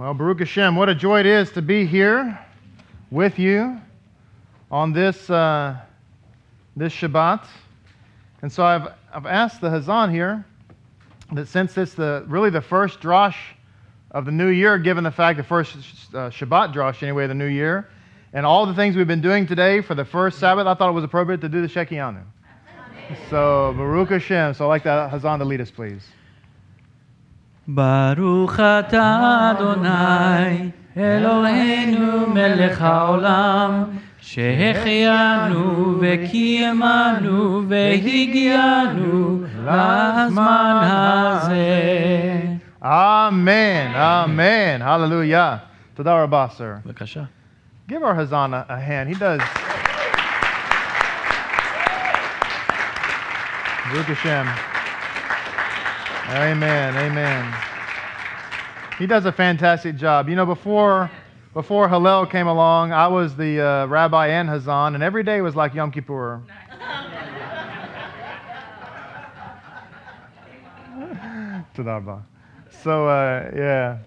Well, Baruch Hashem, what a joy it is to be here with you on this Shabbat. And so I've asked the Hazan here that since it's the first drosh of the new year, given the fact the first Shabbat drosh anyway of the new year, and all the things we've been doing today for the first Sabbath, I thought it was appropriate to do the Shekianu. So Baruch Hashem. So I'd like the Hazan to lead us, please. Baruch atah Adonai Eloheinu melech haolam shehechianu vekiyamanu vehigianu lazman hazeh. Amen. Amen. Hallelujah. Todah rabah, sir. B'kasha. Give our Hazan a hand. He does. Baruch Hashem. Amen, amen. He does a fantastic job. You know, before Hillel came along, I was the rabbi and Hazan, and every day was like Yom Kippur. So, yeah.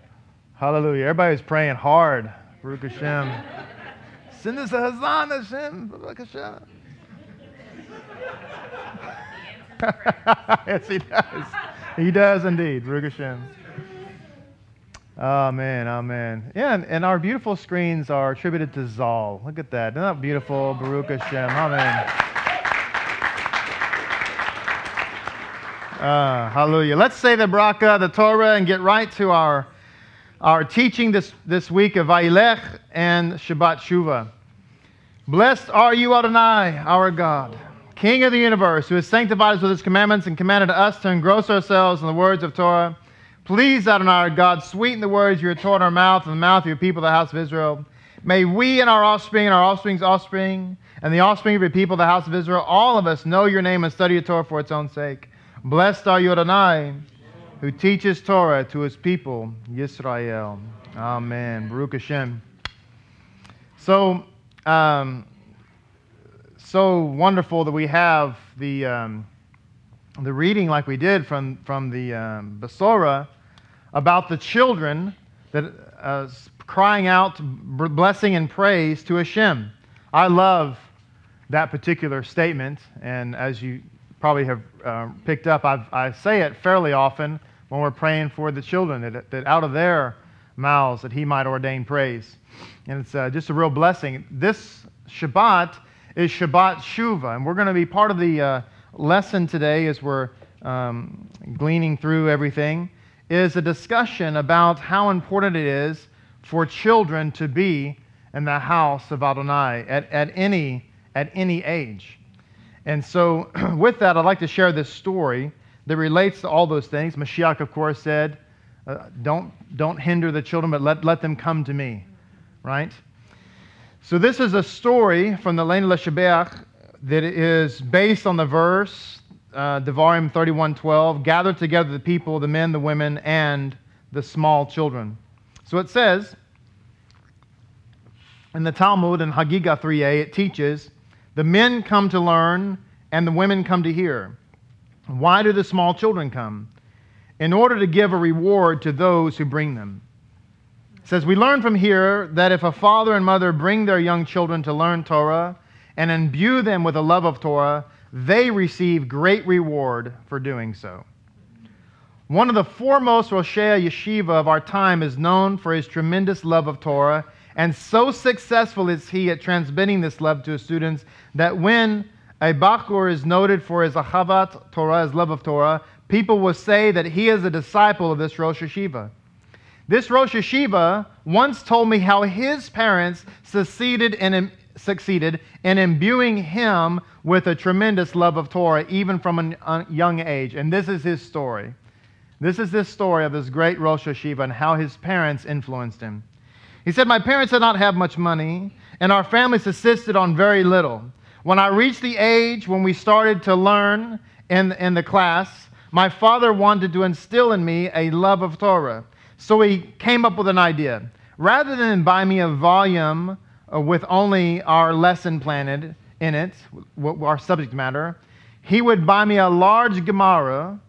Hallelujah. Everybody was praying hard. Baruch Hashem. Send us a Hazan, Hashem. Baruch Hashem. Yes, he does. He does indeed, Baruch Hashem. Amen, amen. Yeah, and our beautiful screens are attributed to Zal. Look at that. Isn't that beautiful? Baruch Hashem. Amen. Hallelujah. Let's say the Bracha, the Torah, and get right to our teaching this week of Vayilech and Shabbat Shuva. Blessed are you, Adonai, our God, King of the universe, who has sanctified us with his commandments and commanded us to engross ourselves in the words of Torah. Please, Adonai, our God, sweeten the words you have taught in our mouth and the mouth of your people, the house of Israel. May we and our offspring and our offspring's offspring and the offspring of your people, the house of Israel, all of us know your name and study your Torah for its own sake. Blessed are you, Adonai, who teaches Torah to his people, Yisrael. Amen. Baruch Hashem. So, so wonderful that we have the reading like we did from the Besorah about the children that crying out blessing and praise to Hashem. I love that particular statement, and as you probably have picked up, I say it fairly often when we're praying for the children, that out of their mouths that He might ordain praise. And it's just a real blessing. This Shabbat is Shabbat Shuva, and we're going to be part of the lesson today as we're gleaning through everything, is a discussion about how important it is for children to be in the house of Adonai at any age. And so with that, I'd like to share this story that relates to all those things. Mashiach, of course, said, don't hinder the children, but let them come to me, right? So this is a story from the Lein LeShabeach that is based on the verse, Devarim 31:12, gather together the people, the men, the women, and the small children. So it says, in the Talmud, in Hagigah 3a, it teaches, the men come to learn, and the women come to hear. Why do the small children come? In order to give a reward to those who bring them. It says, we learn from here that if a father and mother bring their young children to learn Torah and imbue them with a love of Torah, they receive great reward for doing so. One of the foremost Rosh Yeshiva of our time is known for his tremendous love of Torah, and so successful is he at transmitting this love to his students that when a Bachur is noted for his ahavat Torah, his love of Torah, people will say that he is a disciple of this Rosh Yeshiva. This Rosh Yeshiva once told me how his parents succeeded in imbuing him with a tremendous love of Torah, even from a young age. And this is his story. This is this story of this great Rosh Yeshiva and how his parents influenced him. He said, my parents did not have much money, and our family subsisted on very little. When I reached the age when we started to learn in the class, my father wanted to instill in me a love of Torah. So he came up with an idea. Rather than buy me a volume with only our lesson planned in it, our subject matter, he would buy me a large Gemara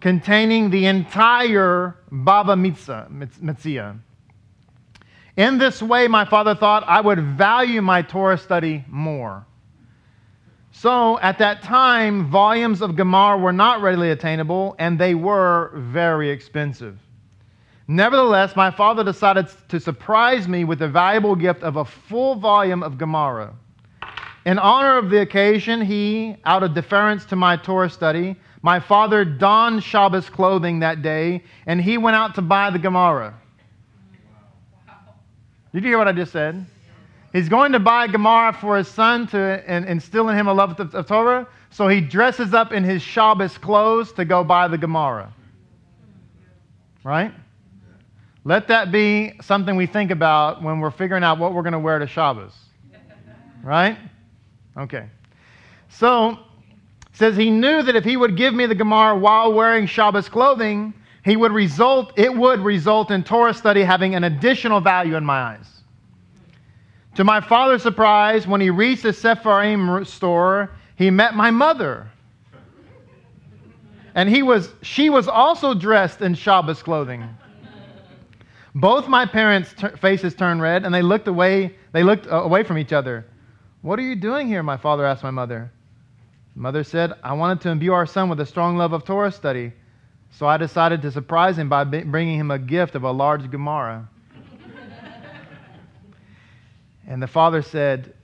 containing the entire Bava Metzia. In this way, my father thought I would value my Torah study more. So at that time, volumes of Gemara were not readily attainable, and they were very expensive. Nevertheless, my father decided to surprise me with the valuable gift of a full volume of Gemara. In honor of the occasion, he, out of deference to my Torah study, my father donned Shabbos clothing that day, and he went out to buy the Gemara. Did you hear what I just said? He's going to buy Gemara for his son to instill in him a love of Torah, so he dresses up in his Shabbos clothes to go buy the Gemara. Right? Let that be something we think about when we're figuring out what we're going to wear to Shabbos. Right? Okay. So, it says he knew that if he would give me the Gemara while wearing Shabbos clothing, it would result in Torah study having an additional value in my eyes. To my father's surprise, when he reached the Sefarim store, he met my mother. And she was also dressed in Shabbos clothing. Both my parents' faces turned red, and they looked away from each other. "What are you doing here?" my father asked my mother. Mother said, "I wanted to imbue our son with a strong love of Torah study, so I decided to surprise him by bringing him a gift of a large Gemara." And the father said,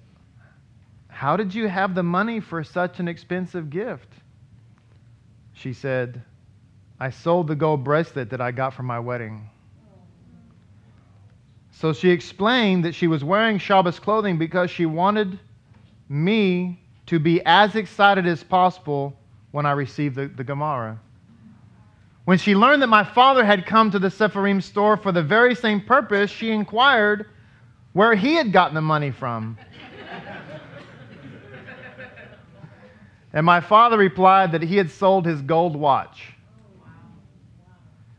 "How did you have the money for such an expensive gift?" She said, "I sold the gold bracelet that I got for my wedding." So she explained that she was wearing Shabbos clothing because she wanted me to be as excited as possible when I received the Gemara. When she learned that my father had come to the Sefarim store for the very same purpose, she inquired where he had gotten the money from. And my father replied that he had sold his gold watch.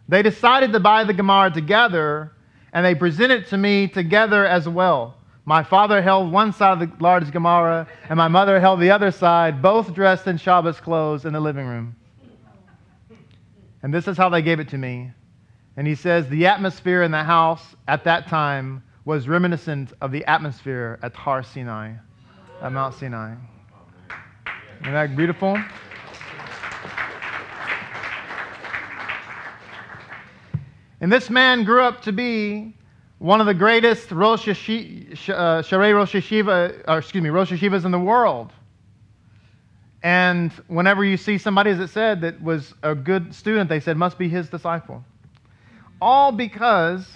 They decided to buy the Gemara together, and they presented it to me together as well. My father held one side of the large Gemara, and my mother held the other side, both dressed in Shabbos clothes in the living room. And this is how they gave it to me. And he says, the atmosphere in the house at that time was reminiscent of the atmosphere at Har Sinai, at Mount Sinai. Isn't that beautiful? And this man grew up to be one of the greatest Rosh Yeshivas in the world. And whenever you see somebody, as it said, that was a good student, they said, must be his disciple. All because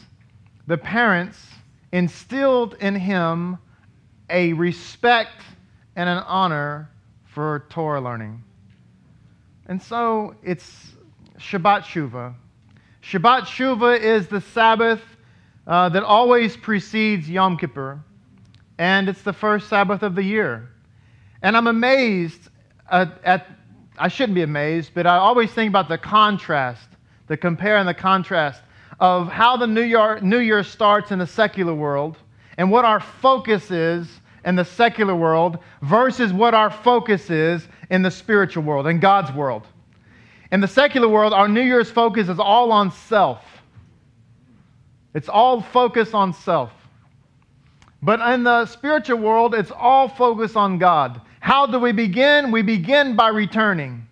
the parents instilled in him a respect and an honor for Torah learning. And so it's Shabbat Shuva. Shabbat Shuva is the Sabbath that always precedes Yom Kippur, and it's the first Sabbath of the year. And I'm amazed I shouldn't be amazed, but I always think about the contrast, the compare and the contrast of how the New Year starts in the secular world and what our focus is in the secular world versus what our focus is in the spiritual world, in God's world. In the secular world, our New Year's focus is all on self. It's all focused on self. But in the spiritual world, it's all focused on God. How do we begin? We begin by returning.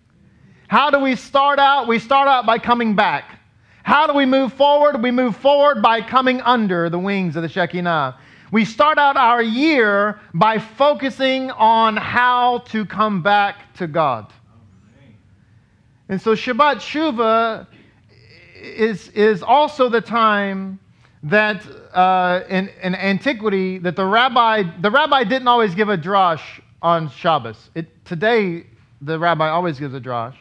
How do we start out? We start out by coming back. How do we move forward? We move forward by coming under the wings of the Shekinah. We start out our year by focusing on how to come back to God. And so Shabbat Shuvah is also the time that in antiquity that the rabbi didn't always give a drash on Shabbos. Today the rabbi always gives a drash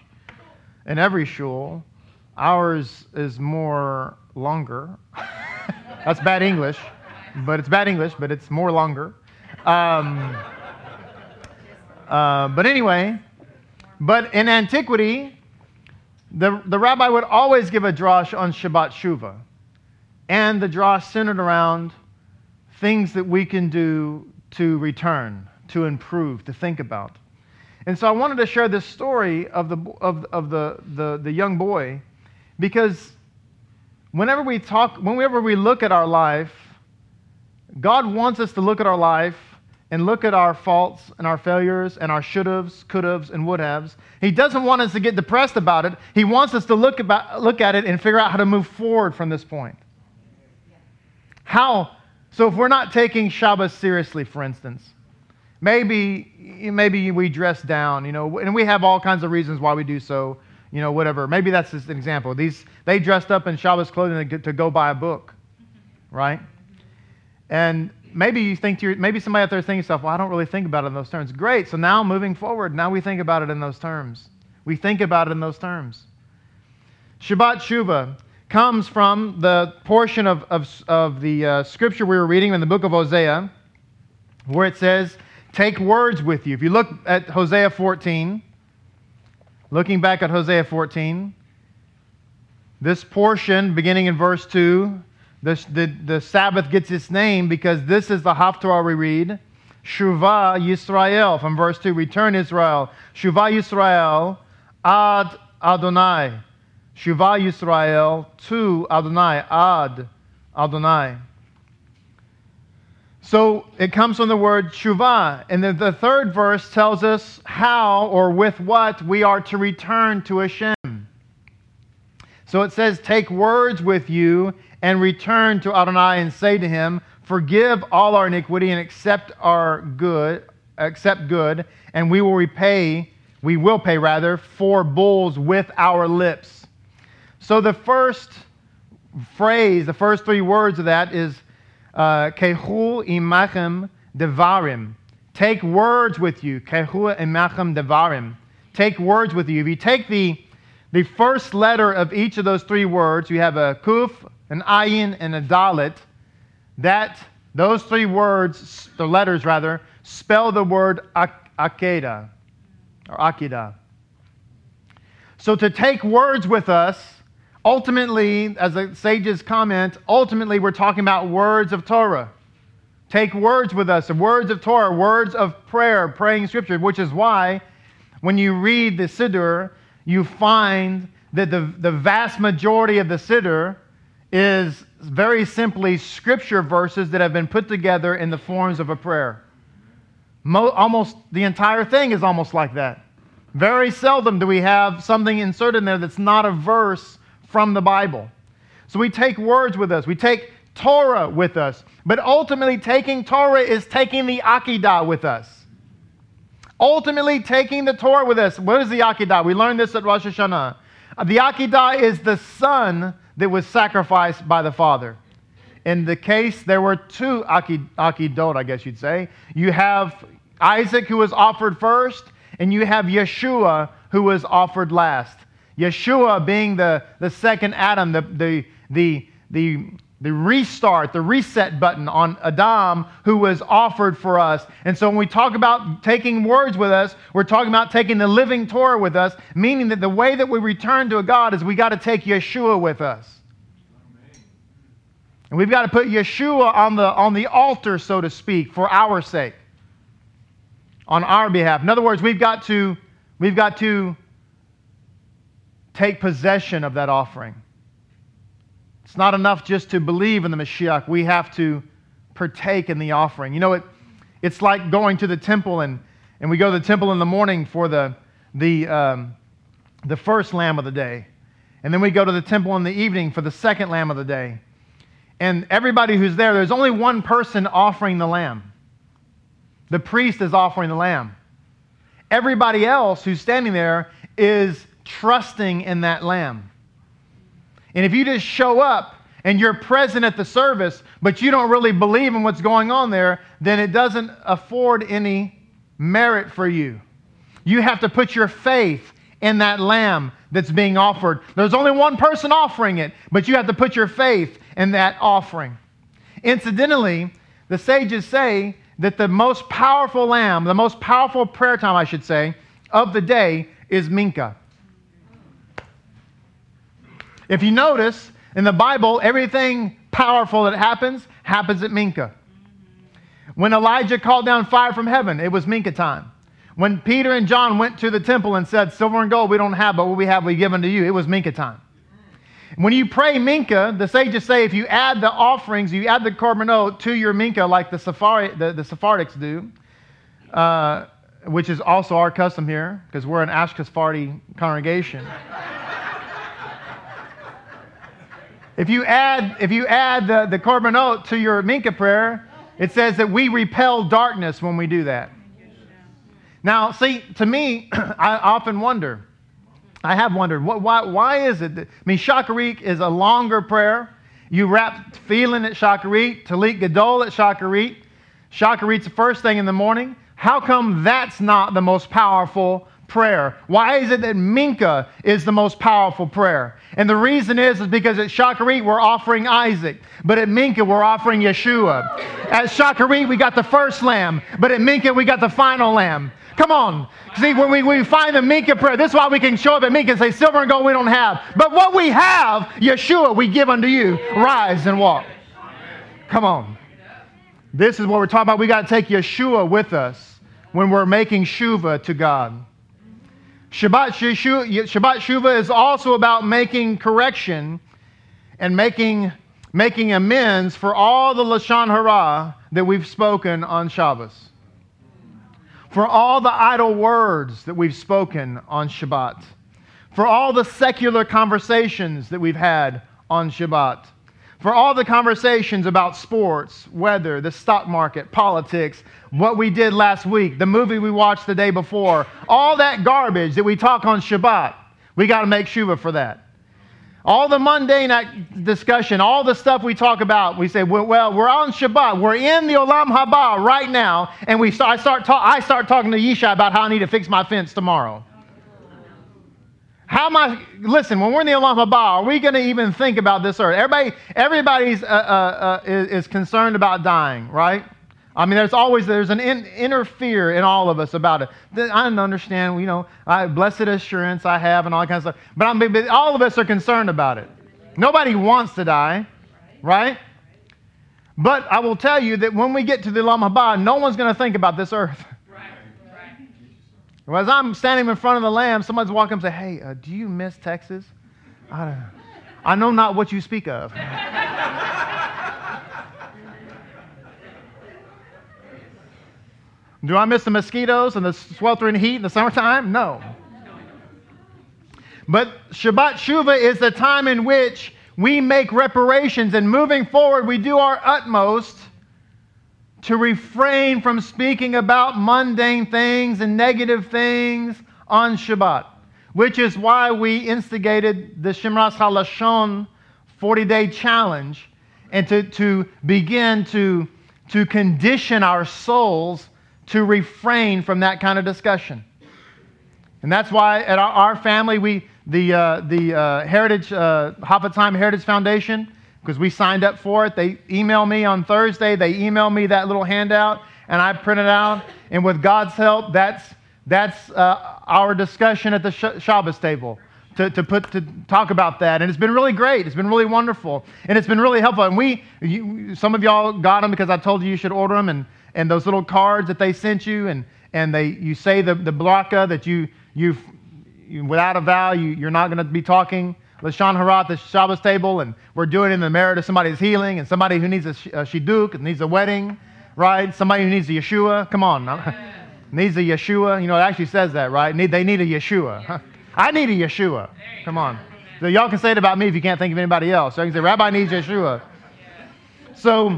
in every shul. Ours is more longer. That's bad English, but it's more longer. But anyway, but in antiquity, the rabbi would always give a drash on Shabbat Shuvah. And the drash centered around things that we can do to return, to improve, to think about. And so I wanted to share this story of the young boy, because whenever we look at our life, God wants us to look at our life and look at our faults and our failures and our should-haves, could-haves, and would-haves. He doesn't want us to get depressed about it. He wants us to look at it and figure out how to move forward from this point. How? So if we're not taking Shabbos seriously, for instance, maybe we dress down, and we have all kinds of reasons why we do so, whatever. Maybe that's just an example. They dressed up in Shabbos clothing to go buy a book, right? And maybe you think maybe somebody out there is thinking to yourself, well, I don't really think about it in those terms. Great. So now moving forward, now we think about it in those terms. We think about it in those terms. Shabbat Shuva comes from the portion of the scripture we were reading in the book of Hosea, where it says, take words with you. If you look at Hosea 14, looking back at Hosea 14, this portion beginning in verse 2, The Sabbath gets its name because this is the Haftarah we read. Shuvah Yisrael, from verse 2, return Israel. Shuvah Yisrael ad Adonai. Shuvah Yisrael to Adonai, ad Adonai. So it comes from the word Shuvah. And then the third verse tells us how or with what we are to return to Hashem. So it says, take words with you and return to Adonai and say to him, forgive all our iniquity and accept good, and we will pay four bulls with our lips. So the first phrase, the first three words of that is Kehu imachem devarim. Take words with you. Kehu imachem devarim. Take words with you. If you take the first letter of each of those three words, you have a kuf, an ayin, and a dalet. Those three words, the letters rather, spell the word Akedah, or Akedah. So to take words with us, ultimately, as the sages comment, ultimately we're talking about words of Torah. Take words with us, the words of Torah, words of prayer, praying scripture, which is why when you read the Siddur, you find that the vast majority of the Siddur is very simply scripture verses that have been put together in the forms of a prayer. Almost the entire thing is almost like that. Very seldom do we have something inserted in there that's not a verse from the Bible. So we take words with us. We take Torah with us. But ultimately taking Torah is taking the Akedah with us. Ultimately, taking the Torah with us. What is the Akedah? We learned this at Rosh Hashanah. The Akedah is the son that was sacrificed by the father. In the case, there were two Akedot, I guess you'd say. You have Isaac, who was offered first, and you have Yeshua, who was offered last. Yeshua being the second Adam, the restart, the reset button on Adam, who was offered for us. And so when we talk about taking words with us, we're talking about taking the living Torah with us, meaning that the way that we return to a God is we got to take Yeshua with us. Amen. And we've got to put Yeshua on the altar, so to speak, for our sake, on our behalf. In other words, we've got to take possession of that offering. It's not enough just to believe in the Mashiach. We have to partake in the offering. It's like going to the temple, and we go to the temple in the morning for the first lamb of the day. And then we go to the temple in the evening for the second lamb of the day. And everybody who's there, there's only one person offering the lamb. The priest is offering the lamb. Everybody else who's standing there is trusting in that lamb. And if you just show up and you're present at the service, but you don't really believe in what's going on there, then it doesn't afford any merit for you. You have to put your faith in that lamb that's being offered. There's only one person offering it, but you have to put your faith in that offering. Incidentally, the sages say that the most powerful lamb, the most powerful prayer time, I should say, of the day is Minka. If you notice, in the Bible, everything powerful that happens at Minka. When Elijah called down fire from heaven, it was Minka time. When Peter and John went to the temple and said, silver and gold we don't have, but what we have we give unto you, it was Minka time. When you pray Minka, the sages say if you add the offerings, you add the Korbanot to your Minka like the Sephardics do, which is also our custom here because we're an Ashkenazi Sephardi congregation. If you add the Korbanot to your Minka prayer, it says that we repel darkness when we do that. Now, see, to me, I often wonder, I have wondered, why is it that, I mean, Shacharit is a longer prayer. You wrap tefillin at Shacharit, Talik Gadol at Shacharit. Shacharit's the first thing in the morning. How come that's not the most powerful prayer? Why is it that Minka is the most powerful prayer? And the reason is because at Shacharit we're offering Isaac, but at Minka we're offering Yeshua. At Shacharit we got the first lamb, but at Minka we got the final lamb. Come on. See, when we find the Minka prayer, this is why we can show up at Minka and say, silver and gold we don't have. But what we have, Yeshua, we give unto you. Rise and walk. Come on. This is what we're talking about. We got to take Yeshua with us when we're making Shuvah to God. Shabbat Shuva is also about making correction and making amends for all the Lashon Hara that we've spoken on Shabbos. For all the idle words that we've spoken on Shabbat. For all the secular conversations that we've had on Shabbat. For all the conversations about sports, weather, the stock market, politics, what we did last week, the movie we watched the day before, all that garbage that we talk on Shabbat, we got to make Shuvah for that. All the mundane discussion, all the stuff we talk about, we say, well, we're on Shabbat. We're in the Olam Haba right now, and I start talking to Yeshua about how I need to fix my fence tomorrow. Listen, when we're in the Olam Haba, are we going to even think about this earth? Everybody's concerned about dying, right? I mean, there's an inner fear in all of us about it. I don't understand, blessed assurance I have and all that kind of stuff. But all of us are concerned about it. Nobody wants to die, right? But I will tell you that when we get to the Olam Haba, no one's going to think about this earth. Right. As I'm standing in front of the Lamb, somebody's walking up and say, hey, do you miss Texas? I don't know. I know not what you speak of. Do I miss the mosquitoes and the sweltering heat in the summertime? No. But Shabbat Shuvah is the time in which we make reparations, and moving forward, we do our utmost to refrain from speaking about mundane things and negative things on Shabbat, which is why we instigated the Shimras HaLashon 40-day challenge and to begin to condition our souls to refrain from that kind of discussion. And that's why at our family, the Heritage Hafetzheim Heritage Foundation, because we signed up for it, they emailed me on Thursday. They emailed me that little handout, and I printed it out. And with God's help, that's our discussion at the Shabbos table to talk about that. And it's been really great. It's been really wonderful, and it's been really helpful. And some of y'all got them because I told you should order them. And those little cards that they sent you, and you say the bracha that you without a vow, you're not going to be talking Lashon Hara at the Shabbos table, and we're doing it in the merit of somebody's healing, and somebody who needs a shidduch, needs a wedding, right? Somebody who needs a Yeshua, come on, needs a Yeshua. It actually says that, right? They need a Yeshua. Huh? I need a Yeshua. Come on. So y'all can say it about me if you can't think of anybody else. So you can say, Rabbi needs Yeshua. So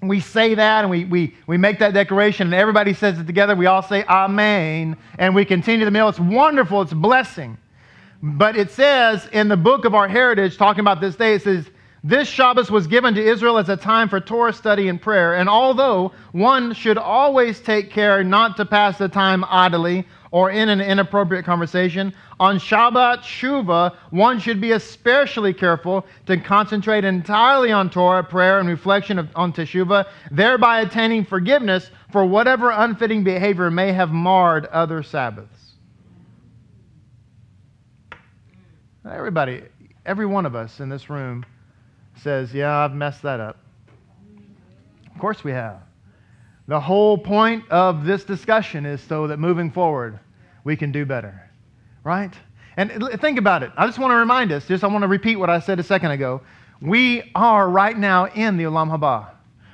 we say that, and we make that declaration, and everybody says it together. We all say Amen, and we continue the meal. It's wonderful. It's a blessing. But it says in the book of our heritage, talking about this day, it says, this Shabbos was given to Israel as a time for Torah study and prayer. And although one should always take care not to pass the time idly or in an inappropriate conversation, on Shabbat Shuvah, one should be especially careful to concentrate entirely on Torah, prayer, and reflection on Teshuvah, thereby attaining forgiveness for whatever unfitting behavior may have marred other Sabbaths. Everybody, every one of us in this room says, yeah, I've messed that up. Of course we have. The whole point of this discussion is so that moving forward, we can do better, right? And think about it. I just want to remind us, I want to repeat what I said a second ago. We are right now in the Olam Haba.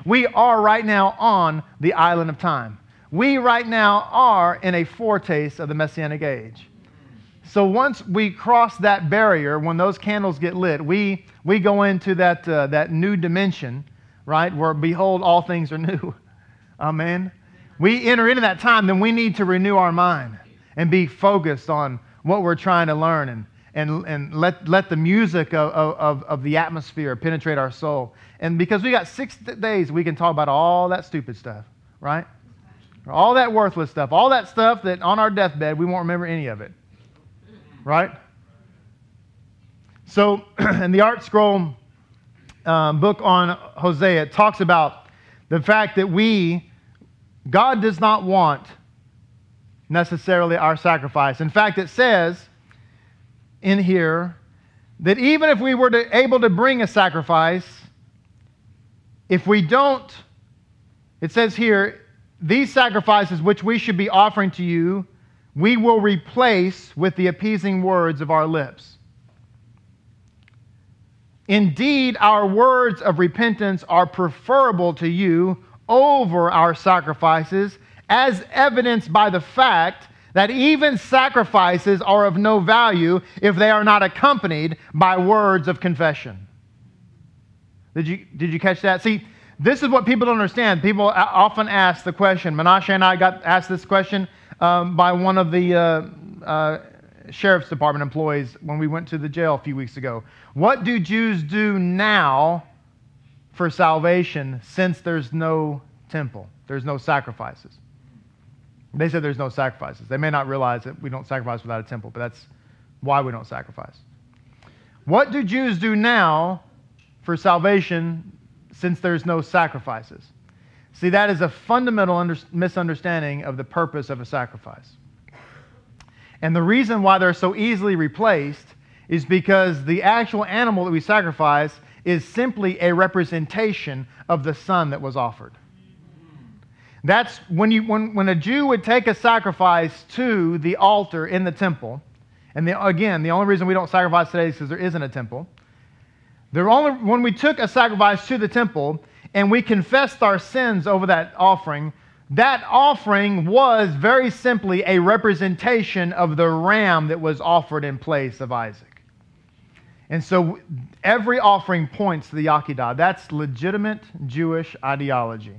We are right now on the island of time. We right now are in a foretaste of the Messianic age. So once we cross that barrier, when those candles get lit, we go into that new dimension, right? Where behold, all things are new. Amen. We enter into that time, then we need to renew our mind and be focused on what we're trying to learn and let the music of the atmosphere penetrate our soul. And because we got 6 days, we can talk about all that stupid stuff, right? All that worthless stuff, all that stuff that on our deathbed, we won't remember any of it, right? So in the Art Scroll book on Hosea, it talks about the fact that God does not want necessarily our sacrifice. In fact, it says in here that even if we were able to bring a sacrifice, if we don't, it says here, these sacrifices which we should be offering to you, we will replace with the appeasing words of our lips. Indeed, our words of repentance are preferable to you over our sacrifices, as evidenced by the fact that even sacrifices are of no value if they are not accompanied by words of confession. Did you catch that? See, this is what people don't understand. People often ask the question. Menashe and I got asked this question by one of the sheriff's department employees when we went to the jail a few weeks ago. What do Jews do now for salvation since there's no temple? There's no sacrifices. They said there's no sacrifices. They may not realize that we don't sacrifice without a temple, but that's why we don't sacrifice. What do Jews do now for salvation since there's no sacrifices? See, that is a fundamental misunderstanding of the purpose of a sacrifice. And the reason why they're so easily replaced is because the actual animal that we sacrifice is simply a representation of the son that was offered. That's when a Jew would take a sacrifice to the altar in the temple, and again, the only reason we don't sacrifice today is because there isn't a temple. When we took a sacrifice to the temple and we confessed our sins over that offering was very simply a representation of the ram that was offered in place of Isaac. And so every offering points to the Akedah. That's legitimate Jewish ideology,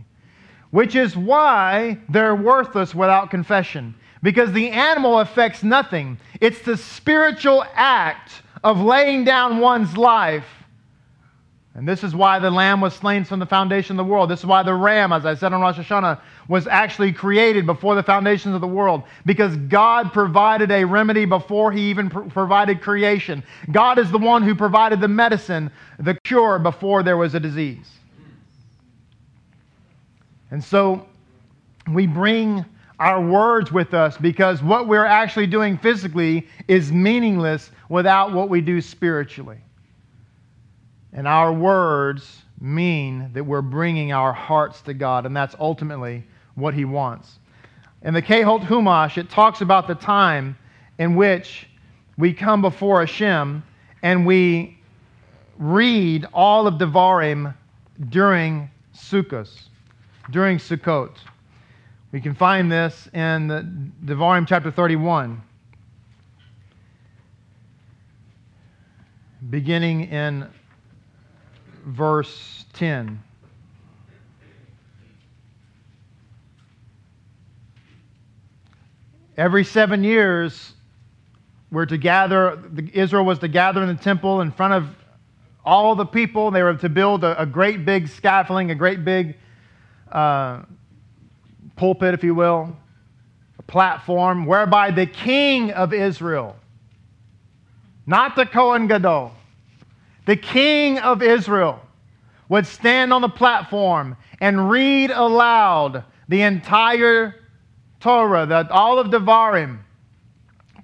which is why they're worthless without confession, because the animal affects nothing. It's the spiritual act of laying down one's life. And this is why the lamb was slain from the foundation of the world. This is why the ram, as I said on Rosh Hashanah, was actually created before the foundations of the world, because God provided a remedy before he even provided creation. God is the one who provided the medicine, the cure, before there was a disease. And so we bring our words with us, because what we're actually doing physically is meaningless without what we do spiritually. And our words mean that we're bringing our hearts to God, and that's ultimately what he wants. In the Kehot Chumash, it talks about the time in which we come before Hashem and we read all of Devarim during Sukkos. During Sukkot. We can find this in Devarim chapter 31, beginning in verse 10. Every 7 years, Israel was to gather in the temple in front of all the people. They were to build a great big scaffolding, a great big pulpit, if you will, a platform whereby the king of Israel, not the Kohen Gadol, the king of Israel would stand on the platform and read aloud the entire Torah, all of Devarim,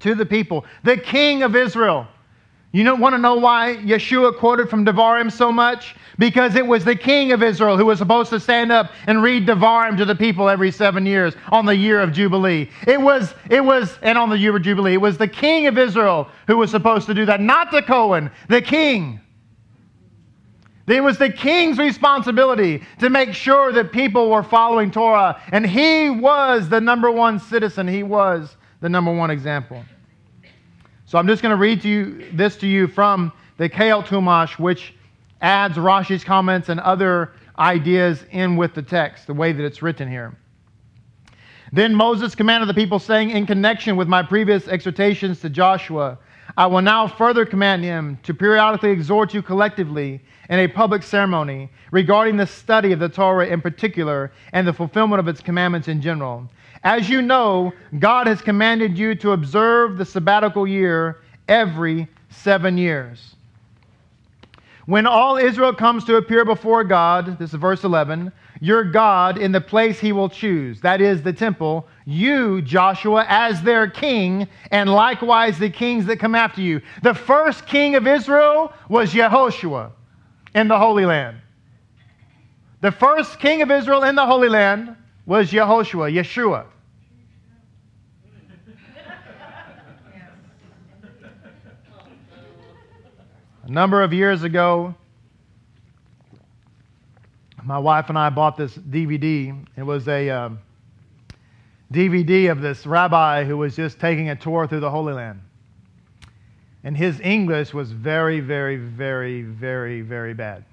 to the people. The king of Israel. You don't want to know why Yeshua quoted from Devarim so much? Because it was the king of Israel who was supposed to stand up and read Devarim to the people every 7 years on the year of Jubilee. And on the year of Jubilee, it was the king of Israel who was supposed to do that, not the Cohen, the king. It was the king's responsibility to make sure that people were following Torah, and he was the number one citizen. He was the number one example. So I'm just going to read to you from the Kehot Chumash, which adds Rashi's comments and other ideas in with the text, the way that it's written here. Then Moses commanded the people, saying, in connection with my previous exhortations to Joshua, I will now further command him to periodically exhort you collectively in a public ceremony regarding the study of the Torah in particular and the fulfillment of its commandments in general. As you know, God has commanded you to observe the sabbatical year every 7 years. When all Israel comes to appear before God, this is verse 11, your God in the place he will choose, that is the temple, you, Joshua, as their king, and likewise the kings that come after you. The first king of Israel was Yehoshua in the Holy Land. The first king of Israel in the Holy Land was Yehoshua, Yeshua. A number of years ago, my wife and I bought this DVD. It was a DVD of this rabbi who was just taking a tour through the Holy Land. And his English was very, very, very, very, very bad.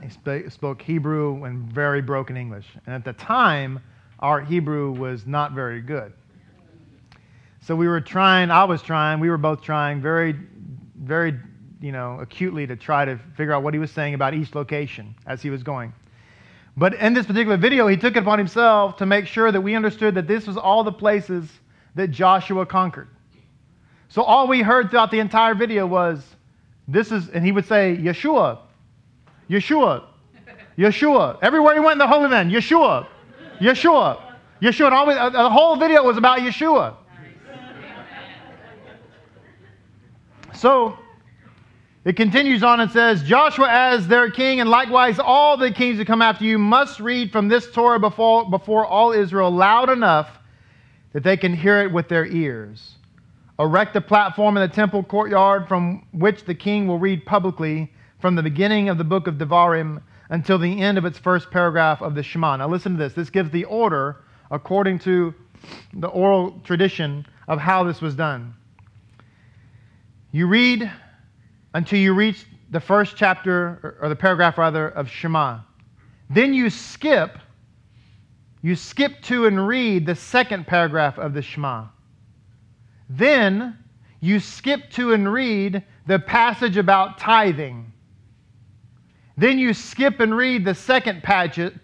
He spoke Hebrew and very broken English. And at the time, our Hebrew was not very good. So we were both trying very, very, acutely to try to figure out what he was saying about each location as he was going. But in this particular video, he took it upon himself to make sure that we understood that this was all the places that Joshua conquered. So all we heard throughout the entire video was, and he would say, Yeshua, Yeshua, Yeshua. Everywhere he went in the Holy Land, Yeshua, Yeshua, Yeshua. And always, the whole video was about Yeshua. Nice. So it continues on and says, Joshua as their king, and likewise all the kings that come after you must read from this Torah before all Israel loud enough that they can hear it with their ears. Erect a platform in the temple courtyard from which the king will read publicly from the beginning of the book of Devarim until the end of its first paragraph of the Shema. Now listen to this. This gives the order according to the oral tradition of how this was done. You read until you reach the first chapter, or the paragraph rather, of Shema. Then you skip to and read the second paragraph of the Shema. Then you skip to and read the passage about tithing. Then you skip and read the second passage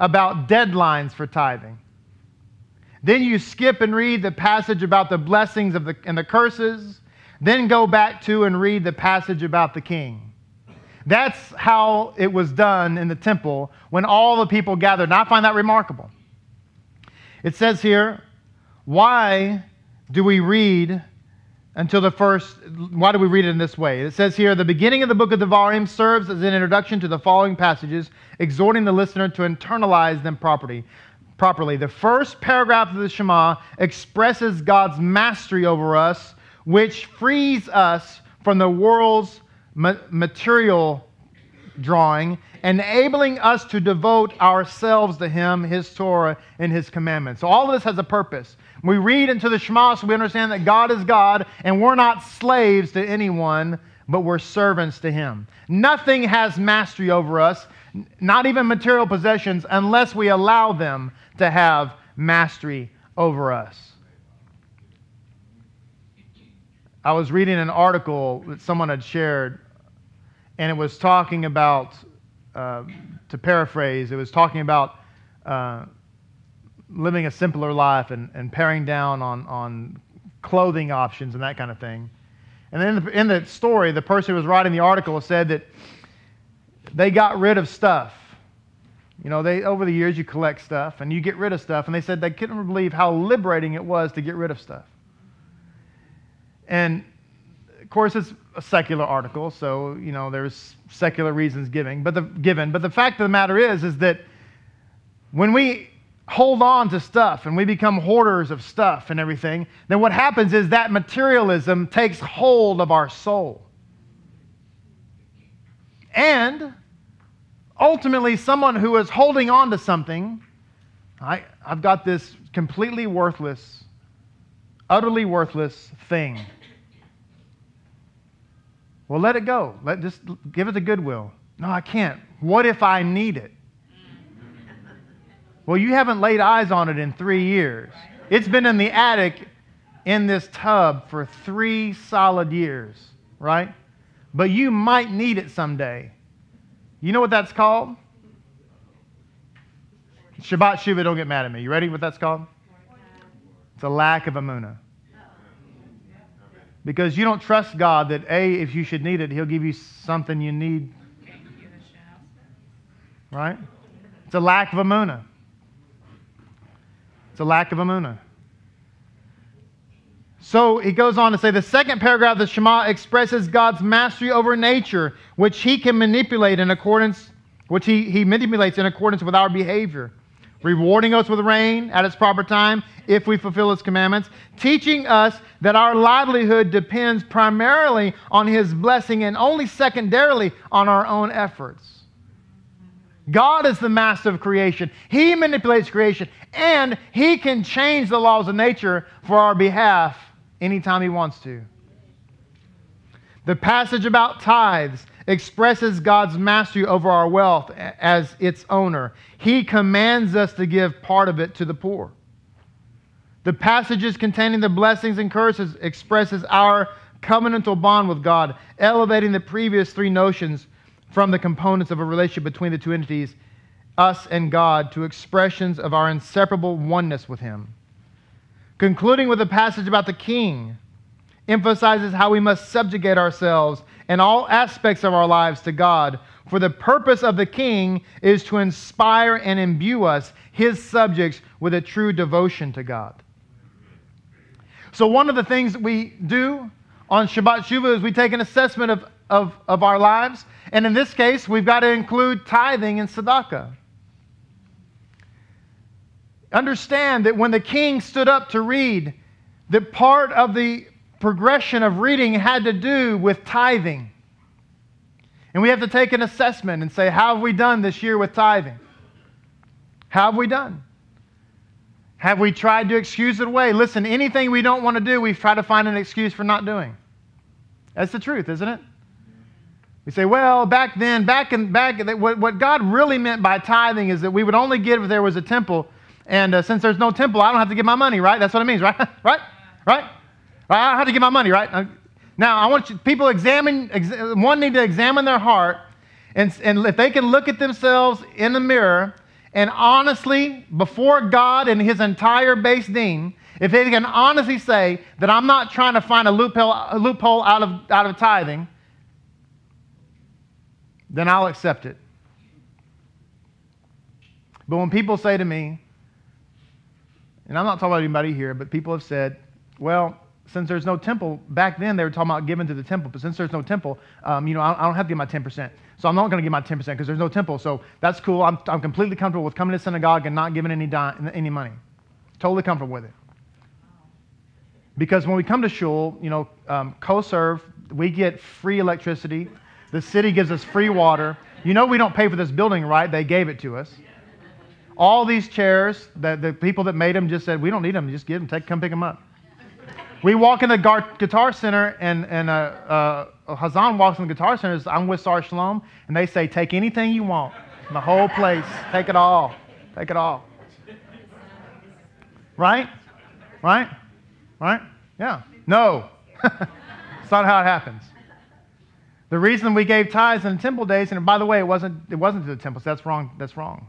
about deadlines for tithing. Then you skip and read the passage about the blessings and the curses. Then go back to and read the passage about the king. That's how it was done in the temple when all the people gathered. And I find that remarkable. It says here, why do we read it in this way? It says here, the beginning of the book of Devarim serves as an introduction to the following passages, exhorting the listener to internalize them properly. The first paragraph of the Shema expresses God's mastery over us, which frees us from the world's material drawing, enabling us to devote ourselves to Him, His Torah, and His commandments. So all of this has a purpose. We read into the Shema so we understand that God is God and we're not slaves to anyone, but we're servants to Him. Nothing has mastery over us, not even material possessions, unless we allow them to have mastery over us. I was reading an article that someone had shared, and it was talking about, to paraphrase, it was talking about living a simpler life and paring down on clothing options and that kind of thing. And then in the story, the person who was writing the article said that they got rid of stuff. Over the years you collect stuff and you get rid of stuff. And they said they couldn't believe how liberating it was to get rid of stuff. And of course, it's a secular article, so, you know, there's secular reasons given. But the fact of the matter is that when we hold on to stuff and we become hoarders of stuff and everything, then what happens is that materialism takes hold of our soul. And ultimately, someone who is holding on to something, I've got this completely worthless, utterly worthless thing. Well, let it go. Just give it the goodwill. No, I can't. What if I need it? Well, you haven't laid eyes on it in 3 years. It's been in the attic in this tub for 3 solid years, right? But you might need it someday. You know what that's called? Shabbat Shuva, don't get mad at me. You ready what that's called? It's a lack of emunah. Because you don't trust God that, A, if you should need it, He'll give you something you need. Right? It's a lack of emunah. It's a lack of emunah. So he goes on to say, the second paragraph of the Shema expresses God's mastery over nature, which He can manipulate in accordance, which He manipulates in accordance with our behavior, rewarding us with rain at its proper time if we fulfill His commandments, teaching us that our livelihood depends primarily on His blessing and only secondarily on our own efforts. God is the master of creation. He manipulates creation, and He can change the laws of nature for our behalf anytime He wants to. The passage about tithes expresses God's mastery over our wealth as its owner. He commands us to give part of it to the poor. The passages containing the blessings and curses expresses our covenantal bond with God, elevating the previous 3 notions from the components of a relationship between the 2 entities, us and God, to expressions of our inseparable oneness with Him. Concluding with a passage about the king emphasizes how we must subjugate ourselves and all aspects of our lives to God, for the purpose of the king is to inspire and imbue us, His subjects, with a true devotion to God. So one of the things we do on Shabbat Shuvah is we take an assessment of our lives, and in this case, we've got to include tithing and tzedakah. Understand that when the king stood up to read, that part of the progression of reading had to do with tithing. And we have to take an assessment and say, how have we done this year with tithing? How have we done? Have we tried to excuse it away? Listen, anything we don't want to do, we try to find an excuse for not doing. That's the truth, isn't it? We say, well, back then, what God really meant by tithing is that we would only give if there was a temple, and since there's no temple, I don't have to give my money, right? That's what it means, right? Right? I don't have to give my money, right? Now, I want people one need to examine their heart, and if they can look at themselves in the mirror, and honestly, before God and His entire base dean, if they can honestly say that I'm not trying to find a loophole out of tithing, then I'll accept it. But when people say to me, and I'm not talking about anybody here, but people have said, well, since there's no temple, back then they were talking about giving to the temple, but since there's no temple, I don't have to give my 10%. So I'm not going to give my 10% because there's no temple. So that's cool. I'm completely comfortable with coming to synagogue and not giving any money. Totally comfortable with it. Because when we come to shul, co-serve, we get free electricity. The city gives us free water. You know we don't pay for this building, right? They gave it to us. All these chairs, the people that made them just said, we don't need them. Just give them. Come pick them up. We walk in the Guitar Center, and Hazan walks in the Guitar Center. I'm with Sar Shalom, and they say, take anything you want. And the whole place. Take it all. Take it all. Right? Right? Right? Yeah. No. It's not how it happens. The reason we gave tithes in the temple days, and by the way, it wasn't to the temple. So that's wrong. That's wrong.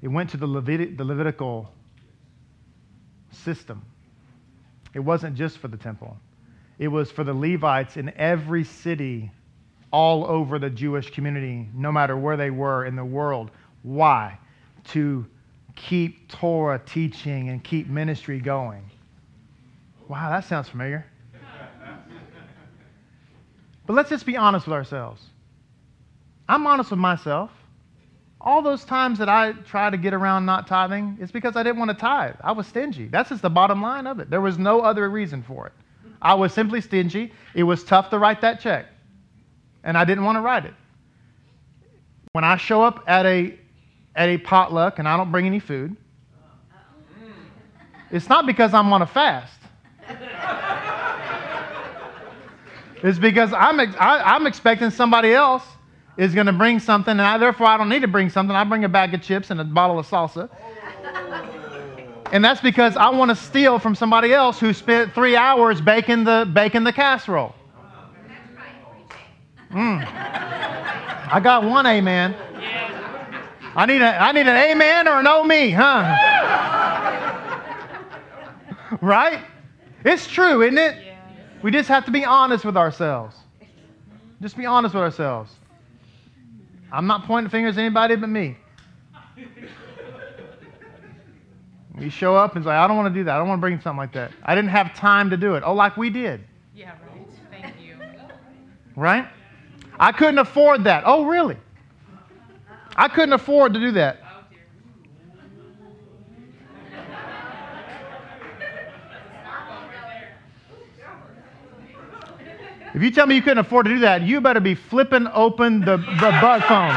It went to the Levitical system. It wasn't just for the temple. It was for the Levites in every city, all over the Jewish community, no matter where they were in the world. Why? To keep Torah teaching and keep ministry going. Wow, that sounds familiar. But let's just be honest with ourselves. I'm honest with myself. All those times that I tried to get around not tithing, it's because I didn't want to tithe. I was stingy. That's just the bottom line of it. There was no other reason for it. I was simply stingy. It was tough to write that check, and I didn't want to write it. When I show up at a potluck and I don't bring any food, it's not because I'm on a fast. It's because I'm expecting somebody else is going to bring something, and therefore I don't need to bring something. I bring a bag of chips and a bottle of salsa. And that's because I want to steal from somebody else who spent 3 hours baking the casserole. I got one amen. I need an amen or an oh me, huh? Right? It's true, isn't it? Yeah. We just have to be honest with ourselves. Just be honest with ourselves. I'm not pointing fingers at anybody but me. We show up and say, I don't want to do that. I don't want to bring something like that. I didn't have time to do it. Oh, like we did. Yeah, right. Thank you. Right? I couldn't afford that. Oh, really? I couldn't afford to do that. If you tell me you couldn't afford to do that, you better be flipping open the bug phone.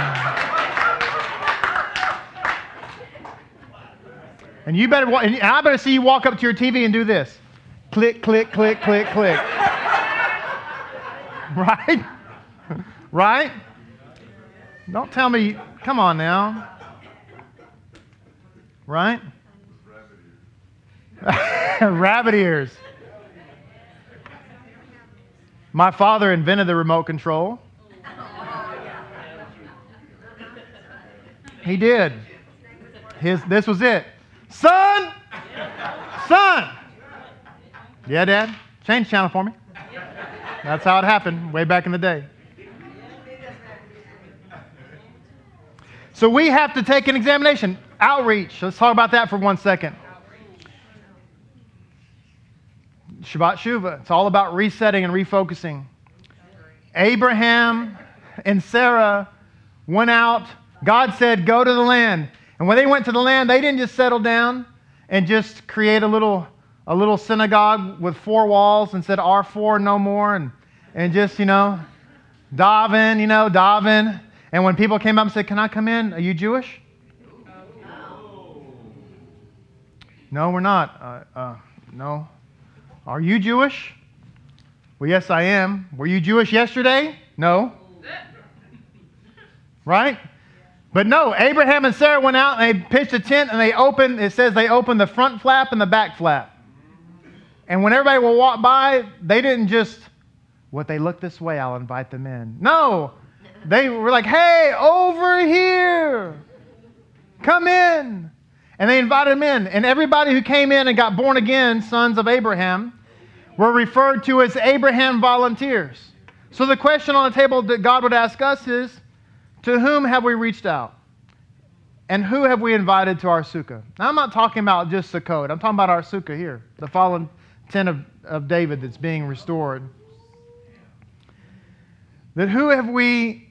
And you better, and I better see you walk up to your TV and do this. Click, click, click, click, click. Right? Right? Don't tell me, come on now. Right? Rabbit ears. My father invented the remote control. He did. This was it. Son! Son! Yeah, Dad? Change channel for me. That's how it happened way back in the day. So we have to take an examination. Outreach. Let's talk about that for 1 second. Shabbat Shuva. It's all about resetting and refocusing. Abraham and Sarah went out. God said, go to the land. And when they went to the land, they didn't just settle down and just create a little synagogue with 4 walls and said, R4, no more, and just, daven. And when people came up and said, can I come in? Are you Jewish? No, we're not. No. Are you Jewish? Well, yes, I am. Were you Jewish yesterday? No. Right? But no, Abraham and Sarah went out and they pitched a tent and it says they opened the front flap and the back flap. And when everybody will walk by, they didn't just, they look this way, I'll invite them in. No. They were like, hey, over here. Come in. And they invited him in. And everybody who came in and got born again, sons of Abraham, were referred to as Abraham volunteers. So the question on the table that God would ask us is, to whom have we reached out? And who have we invited to our sukkah? Now, I'm not talking about just Sukkot. I'm talking about our sukkah here, the fallen tent of David that's being restored. That who have we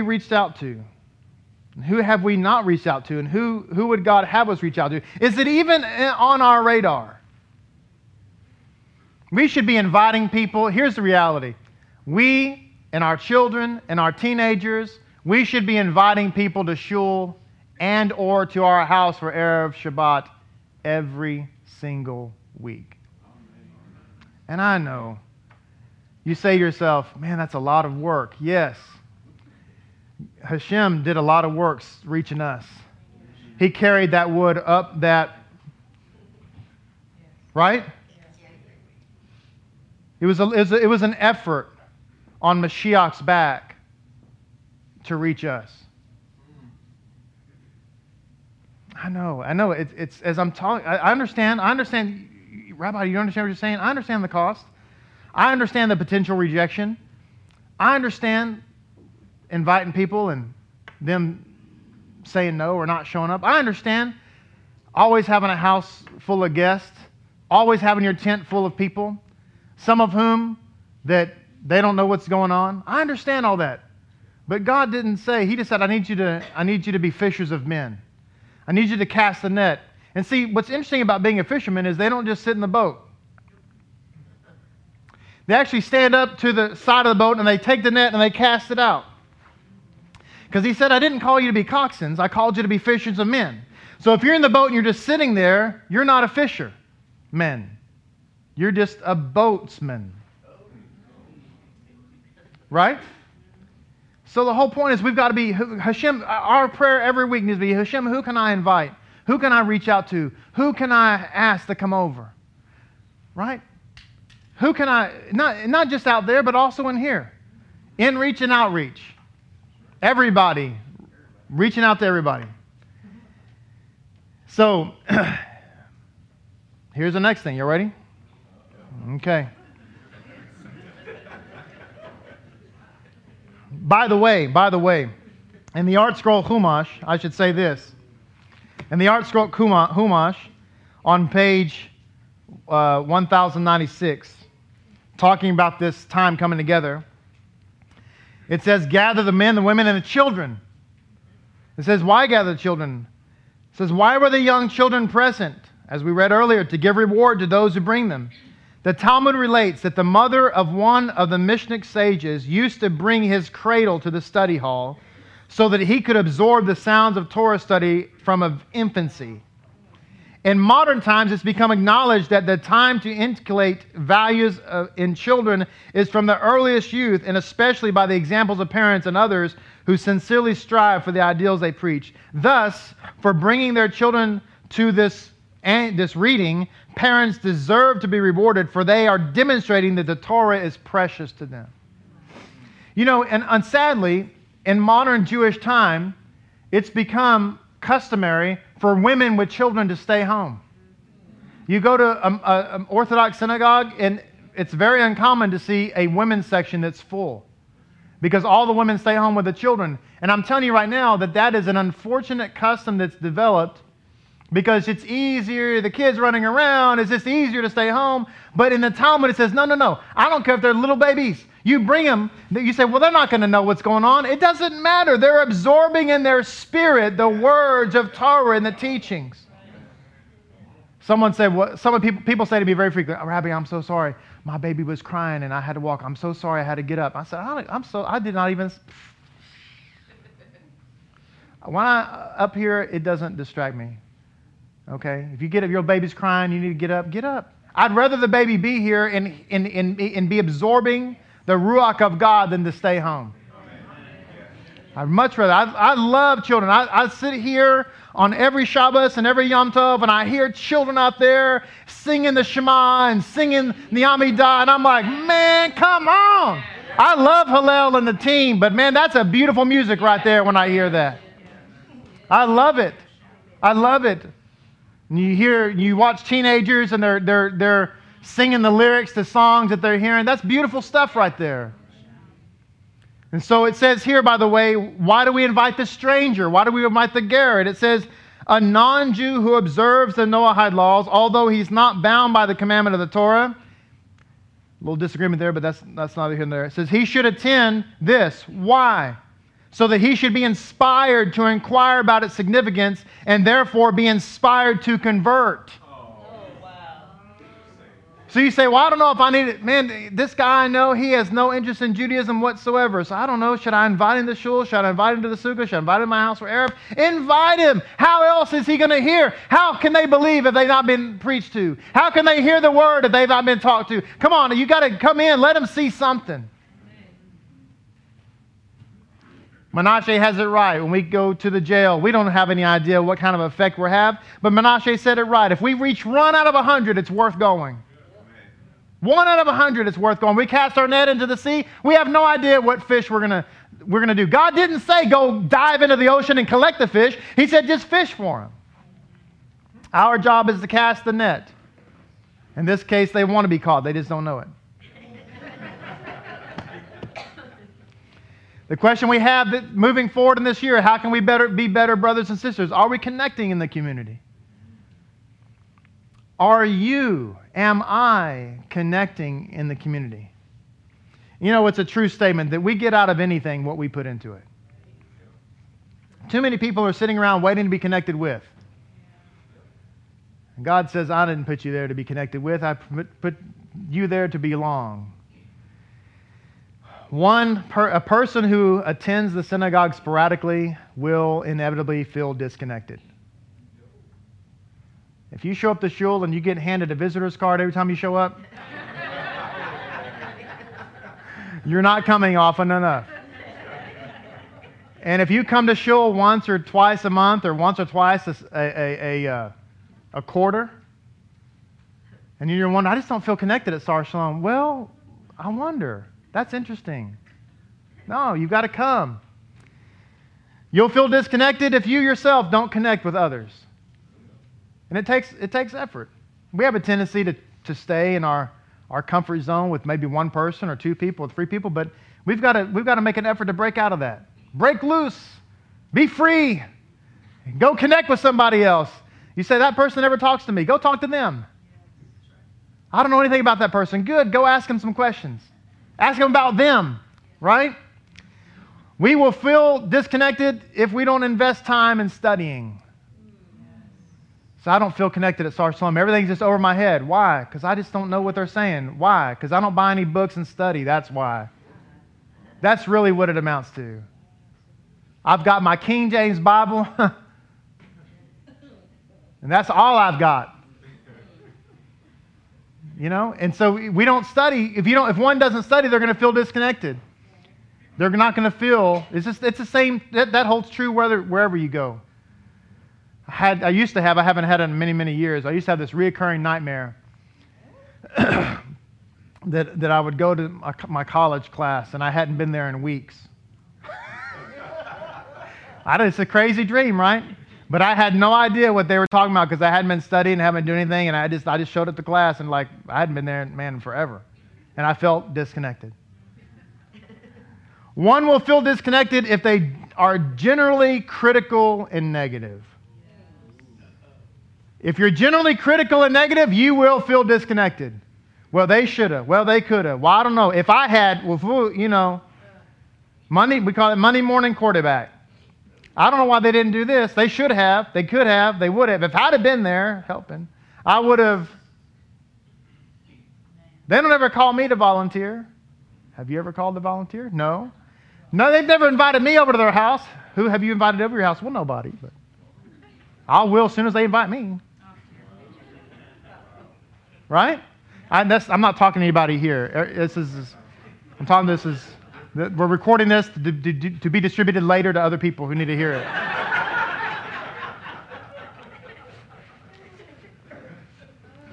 reached out to? Who have we not reached out to? And who would God have us reach out to? Is it even on our radar? We should be inviting people. Here's the reality. We and our children and our teenagers, we should be inviting people to shul and or to our house for Erev Shabbat every single week. And I know. You say to yourself, man, that's a lot of work. Yes. Hashem did a lot of works reaching us. He carried that wood up that, right? It was an effort on Mashiach's back to reach us. I know. It's as I'm talking, I understand, Rabbi, you don't understand what you're saying? I understand the cost. I understand the potential rejection. I understand inviting people and them saying no or not showing up. I understand always having a house full of guests, always having your tent full of people, some of whom that They don't know what's going on. I understand all that. But God didn't say, He just said, I need you to be fishers of men. I need you to cast the net. And see, what's interesting about being a fisherman is they don't just sit in the boat. They actually stand up to the side of the boat and they take the net and they cast it out. Because He said, I didn't call you to be coxswains. I called you to be fishers of men. So if you're in the boat and you're just sitting there, you're not a fisherman. You're just a boatsman. Right? So the whole point is we've got to be, Hashem, our prayer every week needs to be, Hashem, who can I invite? Who can I reach out to? Who can I ask to come over? Right? Who can I, not just out there, but also in here. In reach and outreach. Everybody. Reaching out to everybody. So, here's the next thing. You ready? Okay. By the way, in the Art Scroll Chumash, I should say this. In the Art Scroll Chumash, on page 1096, talking about this time coming together, it says, gather the men, the women, and the children. It says, why gather the children? It says, why were the young children present? As we read earlier, to give reward to those who bring them. The Talmud relates that the mother of one of the Mishnah sages used to bring his cradle to the study hall so that he could absorb the sounds of Torah study from infancy. In modern times, it's become acknowledged that the time to inculcate values in children is from the earliest youth, and especially by the examples of parents and others who sincerely strive for the ideals they preach. Thus, for bringing their children to this reading, parents deserve to be rewarded, for they are demonstrating that the Torah is precious to them. You know, and sadly, in modern Jewish time, it's become customary for women with children to stay home. You go to an Orthodox synagogue, and it's very uncommon to see a women's section that's full, because all the women stay home with the children. And I'm telling you right now that is an unfortunate custom that's developed, because it's easier, the kids running around, it's just easier to stay home. But in the Talmud it says, no, I don't care if they're little babies. You bring them, you say, well, they're not going to know what's going on. It doesn't matter. They're absorbing in their spirit the words of Torah and the teachings. Someone said, people say to me very frequently, Rabbi, I'm so sorry. My baby was crying and I had to walk. I'm so sorry I had to get up. I said, I did not even... When I'm up here, it doesn't distract me. Okay, if you get up, your baby's crying, you need to get up, get up. I'd rather the baby be here and be absorbing the Ruach of God than to stay home. Amen. I'd much rather. I love children. I sit here on every Shabbos and every Yom Tov, and I hear children out there singing the Shema and singing the Amidah, and I'm like, man, come on. I love Hillel and the team, but man, that's a beautiful music right there when I hear that. I love it. And you watch teenagers and they're singing the lyrics to songs that they're hearing. That's beautiful stuff right there. And so it says here, by the way, why do we invite the stranger? Why do we invite the Garrett? It says, a non-Jew who observes the Noahide laws, although he's not bound by the commandment of the Torah. A little disagreement there, but that's neither here nor there. It says he should attend this. Why? So that he should be inspired to inquire about its significance and therefore be inspired to convert. Oh, wow. So you say, well, I don't know if I need it. Man, this guy I know, he has no interest in Judaism whatsoever. So I don't know, should I invite him to shul? Should I invite him to the sukkah? Should I invite him to my house for Arab? Invite him. How else is he going to hear? How can they believe if they've not been preached to? How can they hear the word if they've not been talked to? Come on, you got to come in. Let them see something. Menashe has it right. When we go to the jail, we don't have any idea what kind of effect we'll have. But Menashe said it right. If we reach 1 out of 100, it's worth going. 1 out of 100, it's worth going. We cast our net into the sea. We have no idea what fish we're gonna do. God didn't say go dive into the ocean and collect the fish. He said just fish for them. Our job is to cast the net. In this case, they want to be caught. They just don't know it. The question we have that moving forward in this year, how can we be better brothers and sisters? Are we connecting in the community? Am I connecting in the community? You know, it's a true statement that we get out of anything what we put into it. Too many people are sitting around waiting to be connected with. And God says, I didn't put you there to be connected with. I put you there to belong. A person who attends the synagogue sporadically will inevitably feel disconnected. If you show up to shul and you get handed a visitor's card every time you show up, you're not coming often enough. And if you come to shul once or twice a month or once or twice a quarter, and you're wondering, I just don't feel connected at Sar Shalom. Well, I wonder. That's interesting. No, you've got to come. You'll feel disconnected if you yourself don't connect with others. And it takes effort. We have a tendency to stay in our comfort zone with maybe one person or two people or three people, but we've got to make an effort to break out of that. Break loose. Be free. Go connect with somebody else. You say, that person never talks to me. Go talk to them. I don't know anything about that person. Good. Go ask them some questions. Ask them about them, right? We will feel disconnected if we don't invest time in studying. So I don't feel connected at Sar Shalom. Everything's just over my head. Why? Because I just don't know what they're saying. Why? Because I don't buy any books and study. That's why. That's really what it amounts to. I've got my King James Bible, and that's all I've got. You know, and so we don't study. If one doesn't study, they're going to feel disconnected. They're not going to feel. It's the same. That holds true wherever you go. I haven't had it in many, many years. I used to have this reoccurring nightmare that I would go to my college class and I hadn't been there in weeks. It's a crazy dream, right? But I had no idea what they were talking about because I hadn't been studying, haven't been doing anything, and I just showed up to class and like I hadn't been there, man, forever, and I felt disconnected. One will feel disconnected if they are generally critical and negative. If you're generally critical and negative, you will feel disconnected. Well, they shoulda. Well, they coulda. Well, I don't know. If I had, well, you know, Monday, we call it Monday morning quarterback. I don't know why they didn't do this. They should have. They could have. They would have. If I'd have been there helping, I would have. They don't ever call me to volunteer. Have you ever called to volunteer? No. No, they've never invited me over to their house. Who have you invited over your house? Well, nobody. But I will as soon as they invite me. Right? I'm not talking to anybody here. This is. We're recording this to be distributed later to other people who need to hear it.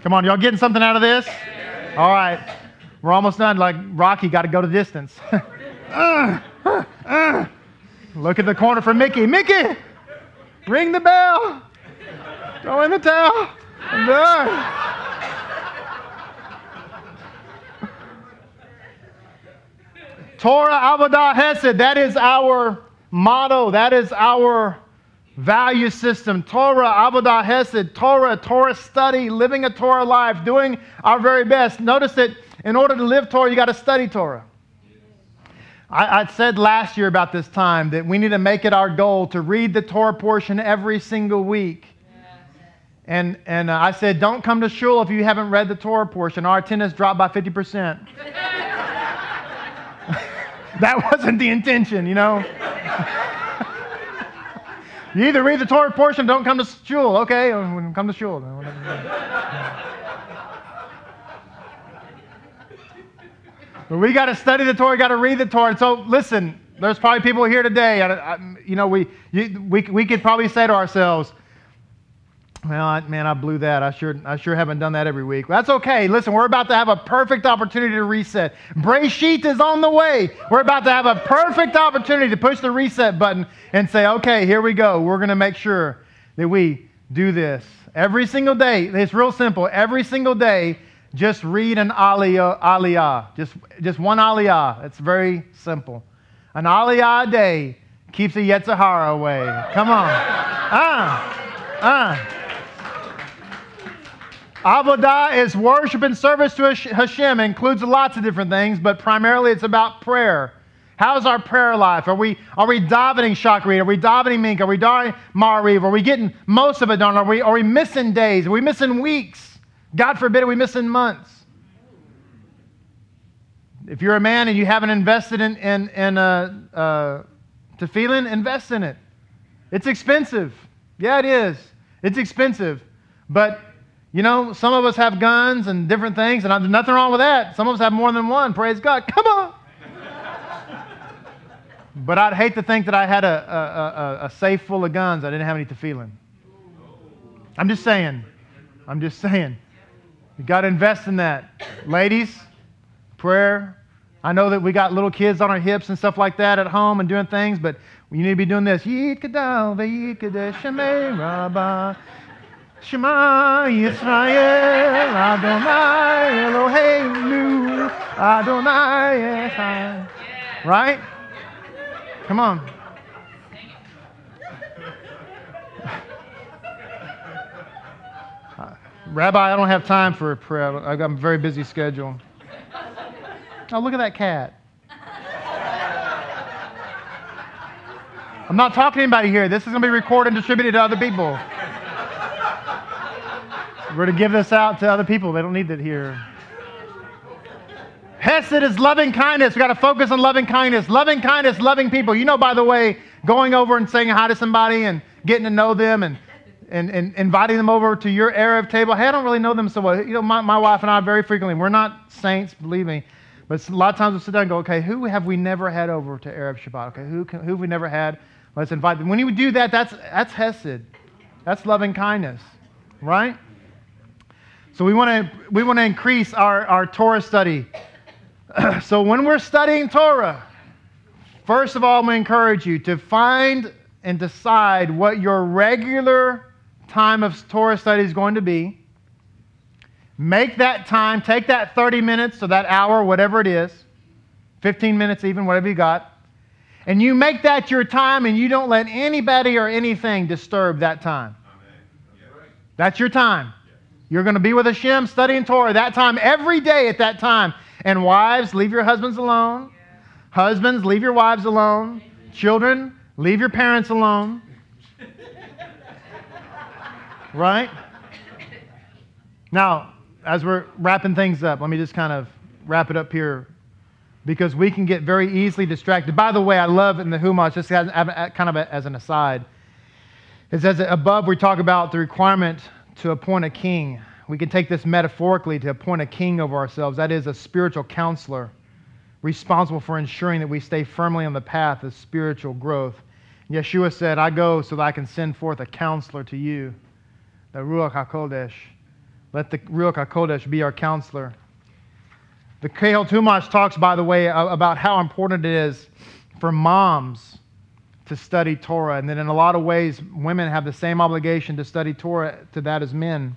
Come on, y'all getting something out of this? Yeah. All right. We're almost done. Like Rocky, got to go the distance. Look at the corner for Mickey. Mickey, ring the bell. Throw in the towel. I'm done. Torah, Avodah, Hesed, that is our motto. That is our value system. Torah, Avodah, Hesed, Torah study, living a Torah life, doing our very best. Notice that in order to live Torah, you got to study Torah. I said last year about this time that we need to make it our goal to read the Torah portion every single week. And I said, don't come to shul if you haven't read the Torah portion. Our attendance dropped by 50%. That wasn't the intention, you know. You either read the Torah portion, don't come to shul, okay? Or come to shul. But we got to study the Torah, got to read the Torah. So listen, there's probably people here today. We could probably say to ourselves, well, man, I blew that. I sure haven't done that every week. Well, that's okay. Listen, we're about to have a perfect opportunity to reset. Breshit is on the way. We're about to have a perfect opportunity to push the reset button and say, okay, here we go. We're going to make sure that we do this. Every single day, it's real simple. Every single day, just read an aliyah. Just one aliyah. It's very simple. An aliyah a day keeps the Yetzirah away. Come on. Avodah is worship and service to Hashem. It includes lots of different things, but primarily it's about prayer. How's our prayer life? Are we davening Shacharit? Are we davening Minka? Are we davening Ma'ariv? Are we getting most of it done? Are we missing days? Are we missing weeks? God forbid, are we missing months? If you're a man and you haven't invested in tefillin, invest in it. It's expensive. Yeah, it is. It's expensive. But, you know, some of us have guns and different things, and there's nothing wrong with that. Some of us have more than one. Praise God. Come on. But I'd hate to think that I had a safe full of guns. I didn't have any tefillin. I'm just saying. You got to invest in that. Ladies, prayer. I know that we got little kids on our hips and stuff like that at home and doing things, but you need to be doing this. Shema Yisrael, Adonai Eloheinu, Adonai Eloheinu. Right? Come on. Rabbi, I don't have time for a prayer. I've got a very busy schedule. Oh, look at that cat. I'm not talking to anybody here. This is going to be recorded and distributed to other people. We're to give this out to other people. They don't need it here. Hesed is loving kindness. We've got to focus on loving kindness. Loving kindness, loving people. You know, by the way, going over and saying hi to somebody and getting to know them and inviting them over to your Arab table. Hey, I don't really know them so well. You know, my wife and I very frequently, we're not saints, believe me, but a lot of times we'll sit down and go, okay, who have we never had over to Arab Shabbat? Okay, who have we never had? Let's invite them. When you do that, that's Hesed. That's loving kindness, right? So we want to increase our Torah study. So when we're studying Torah, first of all, we encourage you to find and decide what your regular time of Torah study is going to be. Make that time, take that 30 minutes or that hour, whatever it is, 15 minutes even, whatever you got, and you make that your time and you don't let anybody or anything disturb that time. That's your time. You're going to be with Hashem studying Torah that time, every day at that time. And wives, leave your husbands alone. Husbands, leave your wives alone. Children, leave your parents alone. Right? Now, as we're wrapping things up, let me just kind of wrap it up here, because we can get very easily distracted. By the way, I love in the Chumash, just kind of as an aside, it says that above we talk about the requirement to appoint a king. We can take this metaphorically, to appoint a king over ourselves. That is a spiritual counselor responsible for ensuring that we stay firmly on the path of spiritual growth. Yeshua said, I go so that I can send forth a counselor to you, the Ruach Hakodesh. Let the Ruach Hakodesh be our counselor. The Kehot Chumash talks, by the way, about how important it is for moms to study Torah. And then in a lot of ways, women have the same obligation to study Torah to that as men.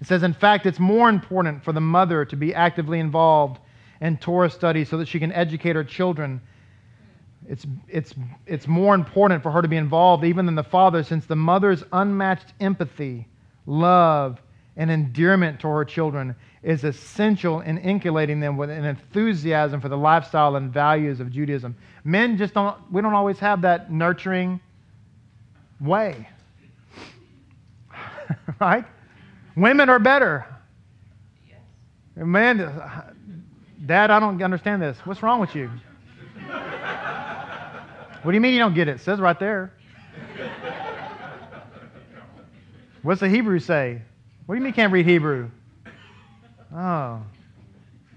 It says, in fact, it's more important for the mother to be actively involved in Torah study so that she can educate her children. It's more important for her to be involved even than the father, since the mother's unmatched empathy, love, and endearment to her children is essential in inculcating them with an enthusiasm for the lifestyle and values of Judaism. Men just don't always have that nurturing way. Right? Women are better. Yes. Man, Dad, I don't understand this. What's wrong with you? What do you mean you don't get it? It says right there. What's the Hebrew say? What do you mean you can't read Hebrew? Oh.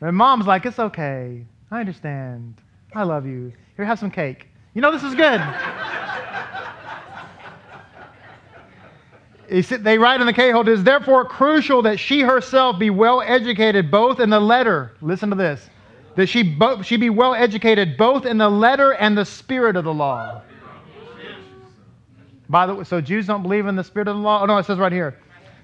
And Mom's like, it's okay. I understand. I love you. Here, have some cake. You know, this is good. They write in the Kehot, it is therefore crucial that she herself be well educated both in the letter. Listen to this. That she be well educated both in the letter and the spirit of the law. By the way, so Jews don't believe in the spirit of the law? Oh no, it says right here.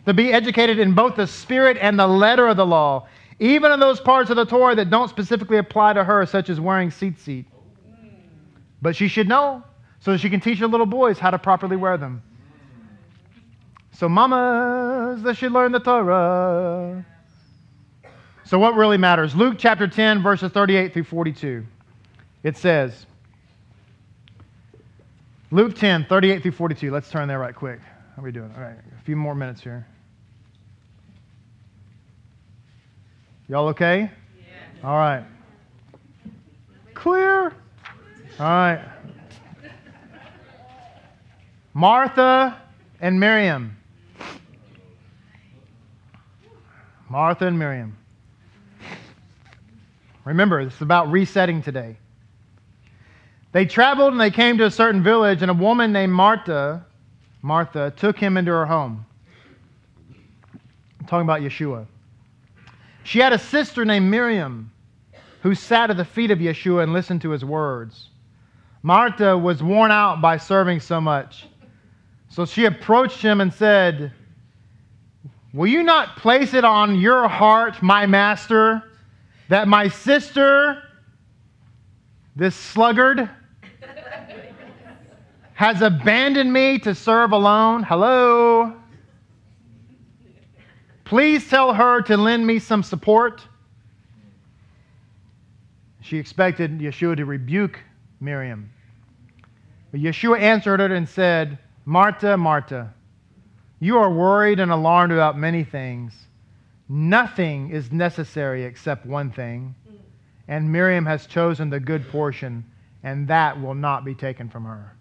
To be educated in both the spirit and the letter of the law, even in those parts of the Torah that don't specifically apply to her, such as wearing tzitzit. But she should know so that she can teach her little boys how to properly wear them. So mamas, they should learn the Torah. So what really matters? Luke chapter 10, verses 38 through 42. It says, Luke 10, 38 through 42. Let's turn there right quick. How are we doing? All right, a few more minutes here. Y'all okay? Yeah. All right. Clear? All right. Martha and Miriam. Martha and Miriam. Remember, this is about resetting today. They traveled and they came to a certain village, and a woman named Martha took him into her home. I'm talking about Yeshua. She had a sister named Miriam who sat at the feet of Yeshua and listened to his words. Martha was worn out by serving so much. So she approached him and said, "Will you not place it on your heart, my master, that my sister, this sluggard, has abandoned me to serve alone? Hello? Please tell her to lend me some support." She expected Yeshua to rebuke Miriam. But Yeshua answered her and said, "Martha, Martha, you are worried and alarmed about many things. Nothing is necessary except one thing, and Miriam has chosen the good portion, and that will not be taken from her."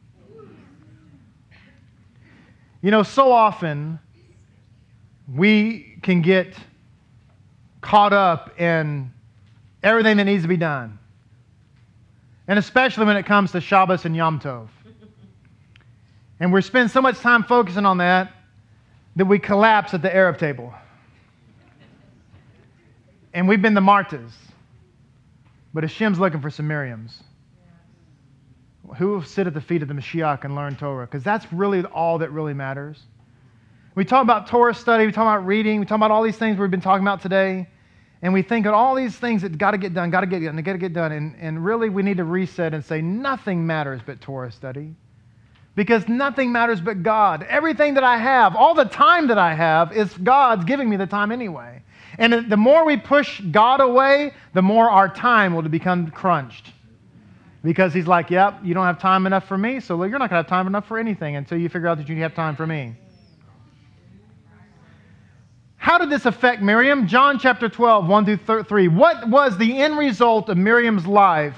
You know, so often we can get caught up in everything that needs to be done. And especially when it comes to Shabbos and Yom Tov. And we spend so much time focusing on that we collapse at the Arab table. And we've been the Martas. But Hashem's looking for some Miriams. Who will sit at the feet of the Mashiach and learn Torah? Because that's really all that really matters. We talk about Torah study, we talk about reading, we talk about all these things we've been talking about today, and we think of all these things that got to get done, and really we need to reset and say nothing matters but Torah study, because nothing matters but God. Everything that I have, all the time that I have, is God's giving me the time anyway. And the more we push God away, the more our time will become crunched. Because he's like, yep, you don't have time enough for me, so you're not going to have time enough for anything until you figure out that you have time for me. How did this affect Miriam? John chapter 12, 1 through 3. What was the end result of Miriam's life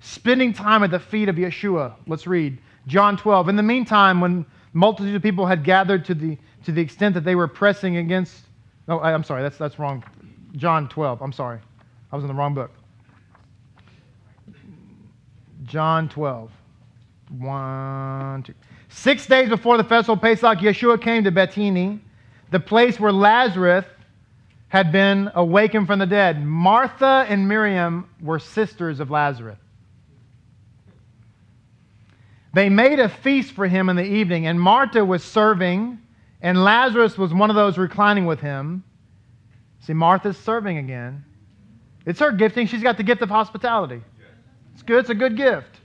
spending time at the feet of Yeshua? Let's read John 12. "In the meantime, when multitude of people had gathered to the extent that they were pressing against..." No, I'm sorry, that's wrong. John 12, I'm sorry. I was in the wrong book. John 12, 1, 2. "6 days before the festival of Pesach, Yeshua came to Bethany, the place where Lazarus had been awakened from the dead. Martha and Miriam were sisters of Lazarus. They made a feast for him in the evening, and Martha was serving, and Lazarus was one of those reclining with him." See, Martha's serving again. It's her gifting. She's got the gift of hospitality. It's good. It's a good gift.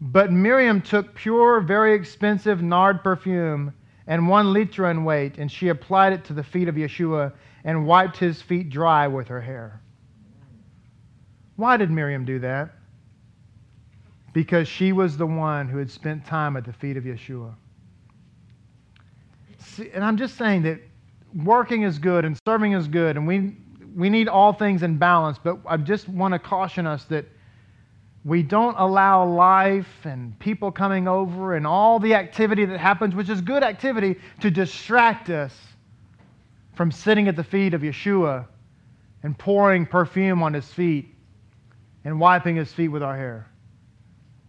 "But Miriam took pure, very expensive nard perfume and 1 liter in weight, and she applied it to the feet of Yeshua and wiped his feet dry with her hair." Why did Miriam do that? Because she was the one who had spent time at the feet of Yeshua. See, and I'm just saying that working is good and serving is good, and we need all things in balance, but I just want to caution us that we don't allow life and people coming over and all the activity that happens, which is good activity, to distract us from sitting at the feet of Yeshua and pouring perfume on his feet and wiping his feet with our hair.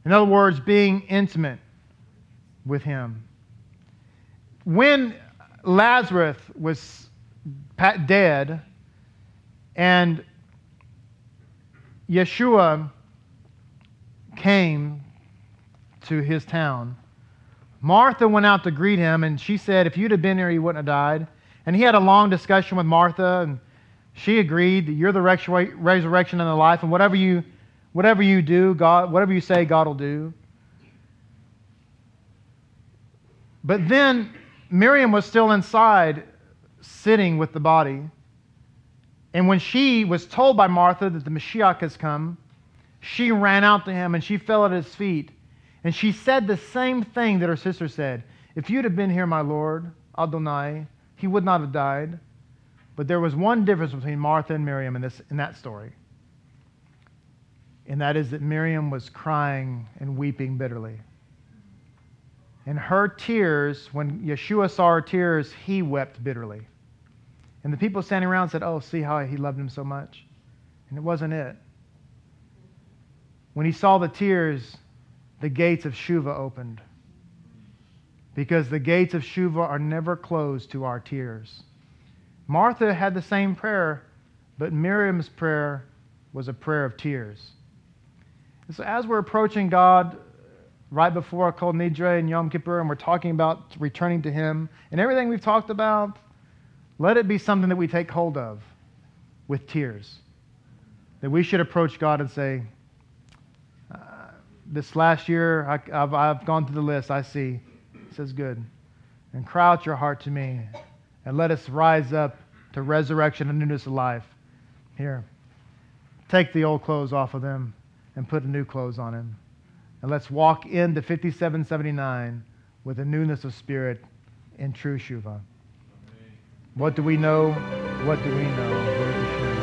In other words, being intimate with him. When Lazarus was dead, and Yeshua came to his town, Martha went out to greet him, and she said, "If you'd have been here, you wouldn't have died." And he had a long discussion with Martha, and she agreed that you're the resurrection and the life, and whatever you do, God, whatever you say, God will do. But then Miriam was still inside sitting with the body. And when she was told by Martha that the Mashiach has come, she ran out to him and she fell at his feet. And she said the same thing that her sister said. If you'd have been here, my Lord, Adonai, he would not have died. But there was one difference between Martha and Miriam in that story. And that is that Miriam was crying and weeping bitterly. And her tears, when Yeshua saw her tears, he wept bitterly. And the people standing around said, oh, see how he loved him so much. And it wasn't it. When he saw the tears, the gates of Shuvah opened. Because the gates of Shuvah are never closed to our tears. Martha had the same prayer, but Miriam's prayer was a prayer of tears. And so as we're approaching God right before Kol Nidre and Yom Kippur, and we're talking about returning to Him, and everything we've talked about, let it be something that we take hold of with tears. That we should approach God and say, this last year, I've gone through the list, I see. It says good. And cry out your heart to me, and let us rise up to resurrection and newness of life. Here, take the old clothes off of them and put new clothes on him. And let's walk into 5779 with a newness of spirit in true Shuvah. What do we know? What do we know? What do we know?